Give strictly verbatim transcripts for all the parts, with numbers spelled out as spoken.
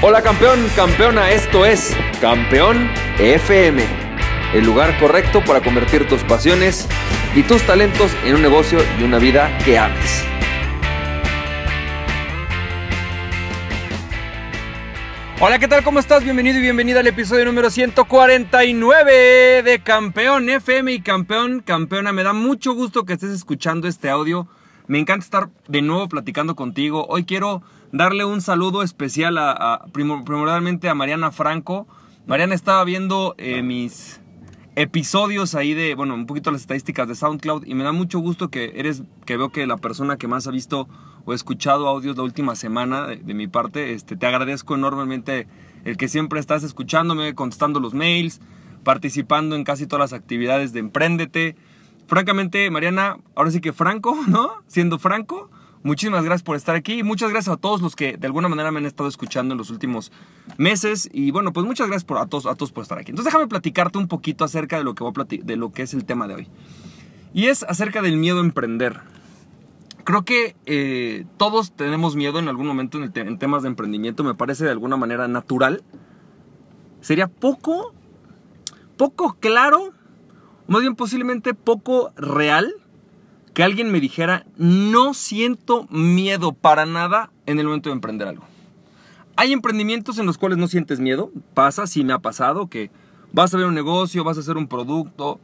Hola campeón, campeona, esto es Campeón F M, el lugar correcto para convertir tus pasiones y tus talentos en un negocio y una vida que ames. Hola, ¿qué tal? ¿Cómo estás? Bienvenido y bienvenida al episodio número ciento cuarenta y nueve de Campeón F M. Y campeón, campeona, me da mucho gusto que estés escuchando este audio. Me encanta estar de nuevo platicando contigo. Hoy quiero darle un saludo especial a, a primordialmente a Mariana Franco. Mariana estaba viendo eh, mis episodios ahí de, bueno, un poquito las estadísticas de SoundCloud. Y me da mucho gusto que eres, que veo que la persona que más ha visto o escuchado audios la última semana de, de mi parte. Este, te agradezco enormemente el que siempre estás escuchándome, contestando los mails, participando en casi todas las actividades de Emprendete. Francamente, Mariana, ahora sí que franco, ¿no? Siendo franco, muchísimas gracias por estar aquí. Y muchas gracias a todos los que de alguna manera me han estado escuchando en los últimos meses. Y bueno, pues muchas gracias por, a, todos, a todos por estar aquí. Entonces déjame platicarte un poquito acerca de lo que voy a plati- de lo que es el tema de hoy. Y es acerca del miedo a emprender. Creo que eh, todos tenemos miedo en algún momento en, el te- en temas de emprendimiento. Me parece de alguna manera natural. Sería poco, poco claro... Más bien posiblemente poco real que alguien me dijera no siento miedo para nada en el momento de emprender algo. Hay emprendimientos en los cuales no sientes miedo. Pasa, sí me ha pasado, que vas a ver un negocio, vas a hacer un producto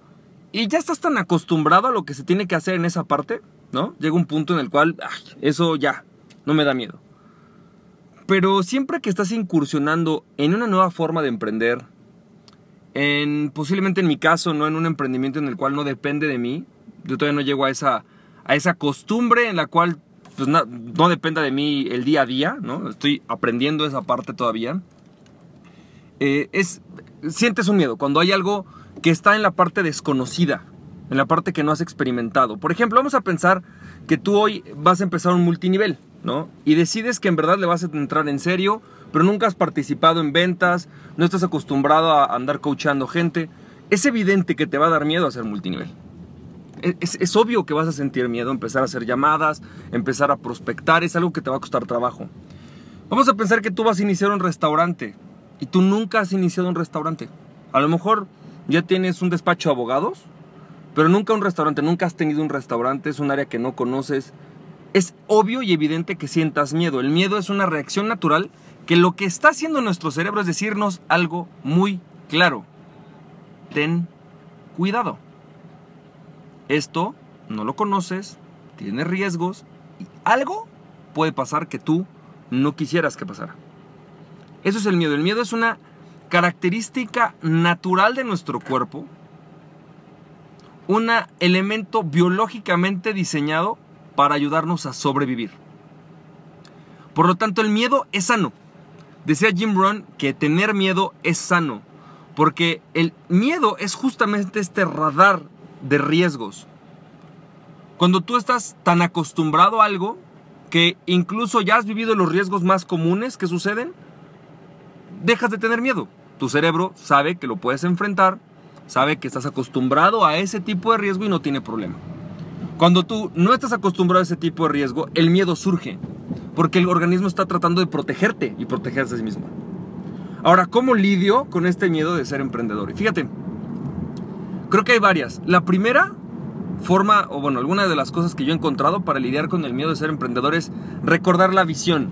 y ya estás tan acostumbrado a lo que se tiene que hacer en esa parte, ¿no? Llega un punto en el cual, ay, eso ya, no me da miedo. Pero siempre que estás incursionando en una nueva forma de emprender, En, posiblemente en mi caso, no en un emprendimiento en el cual no depende de mí. Yo todavía no llego a esa, a esa costumbre en la cual pues, no, no dependa de mí el día a día, ¿no? Estoy aprendiendo esa parte todavía. Eh, es, sientes un miedo cuando hay algo que está en la parte desconocida, en la parte que no has experimentado. Por ejemplo, vamos a pensar que tú hoy vas a empezar un multinivel, ¿no? Y decides que en verdad le vas a entrar en serio, pero nunca has participado en ventas, no estás acostumbrado a andar coachando gente. Es evidente que te va a dar miedo hacer multinivel. Es, es obvio que vas a sentir miedo, empezar a hacer llamadas, empezar a prospectar, es algo que te va a costar trabajo. Vamos a pensar que tú vas a iniciar un restaurante y tú nunca has iniciado un restaurante. A lo mejor ya tienes un despacho de abogados, pero nunca un restaurante, nunca has tenido un restaurante, es un área que no conoces. Es obvio y evidente que sientas miedo. El miedo es una reacción natural que lo que está haciendo nuestro cerebro es decirnos algo muy claro. Ten cuidado. Esto no lo conoces, tiene riesgos y algo puede pasar que tú no quisieras que pasara. Eso es el miedo. El miedo es una característica natural de nuestro cuerpo, un elemento biológicamente diseñado para ayudarnos a sobrevivir. Por lo tanto, el miedo es sano. Decía Jim Rohn que tener miedo es sano, porque el miedo es justamente este radar de riesgos. Cuando tú estás tan acostumbrado a algo que incluso ya has vivido los riesgos más comunes que suceden, dejas de tener miedo. Tu cerebro sabe que lo puedes enfrentar, sabe que estás acostumbrado a ese tipo de riesgo y no tiene problema. Cuando tú no estás acostumbrado a ese tipo de riesgo, el miedo surge, porque el organismo está tratando de protegerte y protegerse a sí mismo. Ahora, ¿cómo lidio con este miedo de ser emprendedor? Y fíjate, creo que hay varias. La primera forma, o bueno, alguna de las cosas que yo he encontrado para lidiar con el miedo de ser emprendedor es recordar la visión.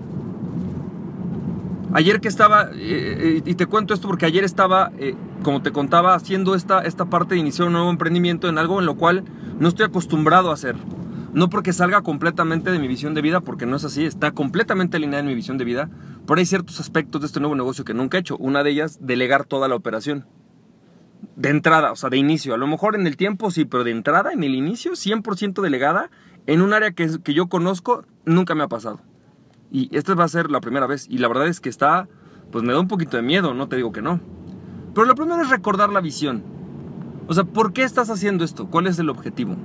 Ayer que estaba, eh, y te cuento esto porque ayer estaba... Eh, como te contaba, haciendo esta, esta parte de iniciar un nuevo emprendimiento en algo en lo cual no estoy acostumbrado a hacer. No porque salga completamente de mi visión de vida, porque no es así, está completamente alineada en mi visión de vida, pero hay ciertos aspectos de este nuevo negocio que nunca he hecho. Una de ellas, delegar toda la operación. De entrada, o sea, de inicio. A lo mejor en el tiempo sí, pero de entrada, en el inicio, cien por ciento delegada, en un área que, que yo conozco, nunca me ha pasado. Y esta va a ser la primera vez. Y la verdad es que está, pues me da un poquito de miedo, no te digo que no. Pero lo primero es recordar la visión. O sea, ¿por qué estás haciendo esto? ¿Cuál es el objetivo?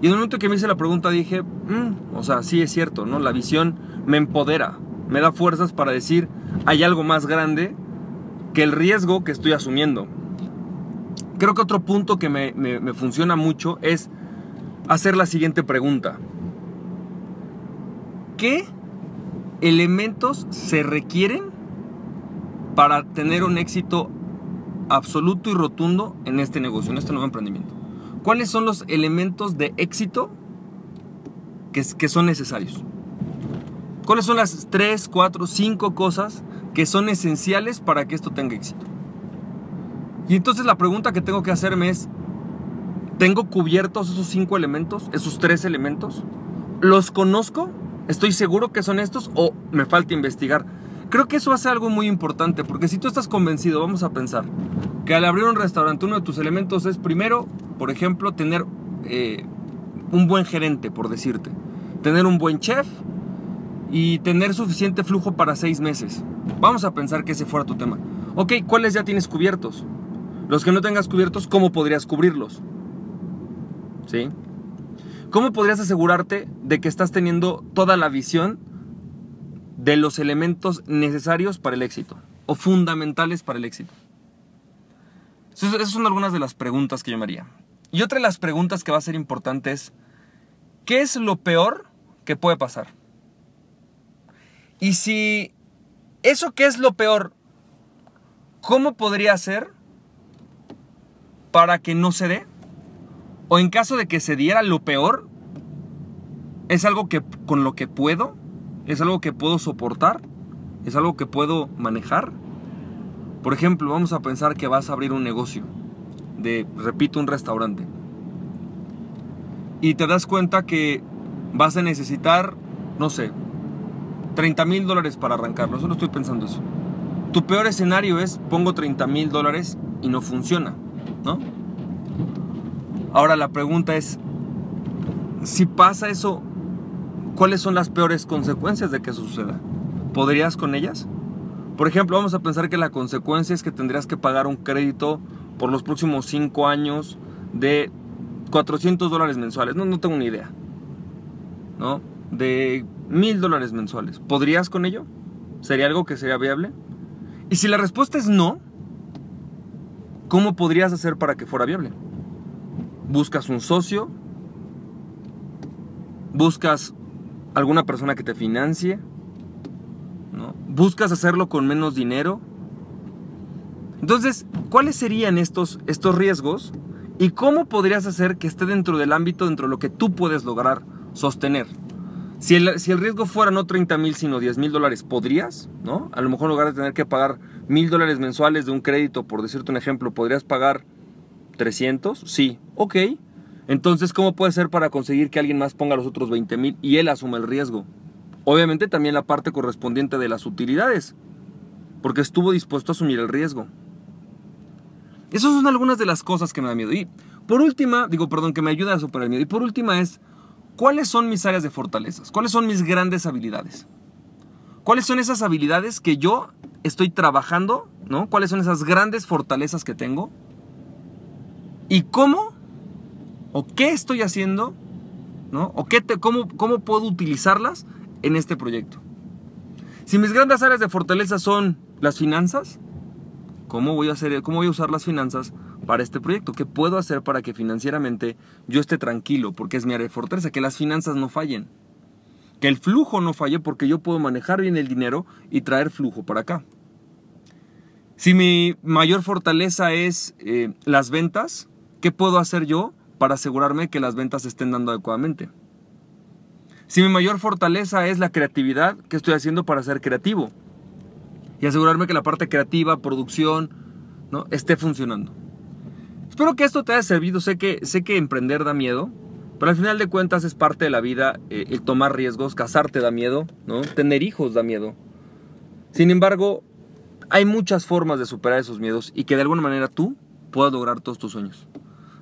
Y en el momento que me hice la pregunta dije, mm, o sea, sí es cierto, ¿no? La visión me empodera, me da fuerzas para decir, hay algo más grande que el riesgo que estoy asumiendo. Creo que otro punto que me, me, me funciona mucho es hacer la siguiente pregunta. ¿Qué elementos se requieren para tener un éxito absoluto y rotundo en este negocio, en este nuevo emprendimiento? ¿Cuáles son los elementos de éxito que, que son necesarios? ¿Cuáles son las tres, cuatro, cinco cosas que son esenciales para que esto tenga éxito? Y entonces la pregunta que tengo que hacerme es, ¿tengo cubiertos esos cinco elementos, esos tres elementos? ¿Los conozco? ¿Estoy seguro que son estos o me falta investigar? Creo que eso hace algo muy importante, porque si tú estás convencido, vamos a pensar, que al abrir un restaurante uno de tus elementos es primero, por ejemplo, tener eh, un buen gerente, por decirte, tener un buen chef y tener suficiente flujo para seis meses. Vamos a pensar que ese fuera tu tema. Ok, ¿cuáles ya tienes cubiertos? Los que no tengas cubiertos, ¿cómo podrías cubrirlos? ¿Sí? ¿Cómo podrías asegurarte de que estás teniendo toda la visión de los elementos necesarios para el éxito o fundamentales para el éxito? Entonces, esas son algunas de las preguntas que yo me haría. Y otra de las preguntas que va a ser importante es, ¿qué es lo peor que puede pasar? Y si eso que es lo peor, ¿cómo podría hacer para que no se dé? O en caso de que se diera lo peor, ¿es algo que, con lo que puedo? ¿Es algo que puedo soportar? ¿Es algo que puedo manejar? Por ejemplo, vamos a pensar que vas a abrir un negocio de, repito, un restaurante. Y te das cuenta que vas a necesitar, no sé, treinta mil dólares para arrancarlo. Solo estoy pensando eso. Tu peor escenario es, pongo treinta mil dólares y no funciona, ¿no? Ahora la pregunta es, si pasa eso, ¿cuáles son las peores consecuencias de que eso suceda? ¿Podrías con ellas? Por ejemplo, vamos a pensar que la consecuencia es que tendrías que pagar un crédito por los próximos cinco años de cuatrocientos dólares mensuales. No, no tengo ni idea, ¿no? De mil dólares mensuales. ¿Podrías con ello? ¿Sería algo que sería viable? Y si la respuesta es no, ¿cómo podrías hacer para que fuera viable? ¿Buscas un socio? ¿Buscas alguna persona que te financie? ¿No? ¿Buscas hacerlo con menos dinero? Entonces, ¿cuáles serían estos, estos riesgos? ¿Y cómo podrías hacer que esté dentro del ámbito, dentro de lo que tú puedes lograr sostener? Si el, si el riesgo fuera no treinta mil, sino diez mil dólares, ¿podrías? ¿No? A lo mejor en lugar de tener que pagar mil dólares mensuales de un crédito, por decirte un ejemplo, ¿podrías pagar trescientos? Sí, ok. Entonces, ¿cómo puede ser para conseguir que alguien más ponga los otros veinte mil y él asuma el riesgo? Obviamente también la parte correspondiente de las utilidades, porque estuvo dispuesto a asumir el riesgo. Esas son algunas de las cosas que me da miedo. Y por última, digo, perdón, que me ayuda a superar el miedo. Y por última es, ¿cuáles son mis áreas de fortalezas? ¿Cuáles son mis grandes habilidades? ¿Cuáles son esas habilidades que yo estoy trabajando, ¿no? ¿Cuáles son esas grandes fortalezas que tengo? ¿Y cómo o qué estoy haciendo, ¿no? O qué te, cómo, cómo puedo utilizarlas en este proyecto? Si mis grandes áreas de fortaleza son las finanzas, ¿cómo voy a hacer, cómo voy a usar las finanzas para este proyecto? ¿Qué puedo hacer para que financieramente yo esté tranquilo? Porque es mi área de fortaleza, que las finanzas no fallen, que el flujo no falle, porque yo puedo manejar bien el dinero y traer flujo para acá. Si mi mayor fortaleza es eh, las ventas, ¿qué puedo hacer yo para asegurarme que las ventas se estén dando adecuadamente? Si mi mayor fortaleza es la creatividad, ¿qué estoy haciendo para ser creativo? Y asegurarme que la parte creativa, producción, ¿no?, esté funcionando. Espero que esto te haya servido. Sé que, sé que emprender da miedo, pero al final de cuentas es parte de la vida. Eh, el tomar riesgos, casarte da miedo, ¿no? Tener hijos da miedo. Sin embargo, hay muchas formas de superar esos miedos y que de alguna manera tú puedas lograr todos tus sueños.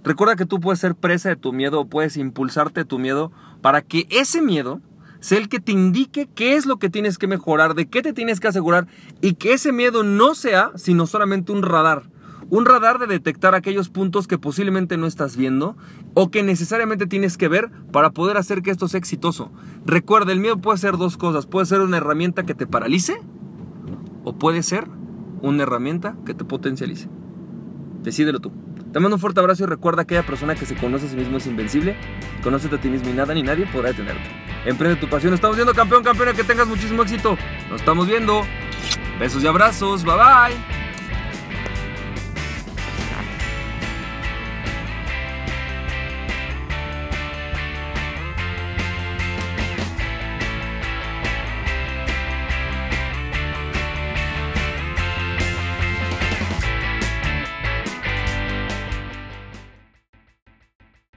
Recuerda que tú puedes ser presa de tu miedo o puedes impulsarte de tu miedo para que ese miedo sea el que te indique qué es lo que tienes que mejorar, de qué te tienes que asegurar, y que ese miedo no sea sino solamente un radar. Un radar de detectar aquellos puntos que posiblemente no estás viendo o que necesariamente tienes que ver para poder hacer que esto sea exitoso. Recuerda, el miedo puede ser dos cosas. Puede ser una herramienta que te paralice o puede ser una herramienta que te potencialice. Decídelo tú. Te mando un fuerte abrazo y recuerda que aquella persona que se conoce a sí mismo es invencible. Conócete a ti mismo y nada ni nadie podrá detenerte. Emprende tu pasión. Estamos viendo, campeón, campeona, que tengas muchísimo éxito. Nos estamos viendo. Besos y abrazos, bye bye.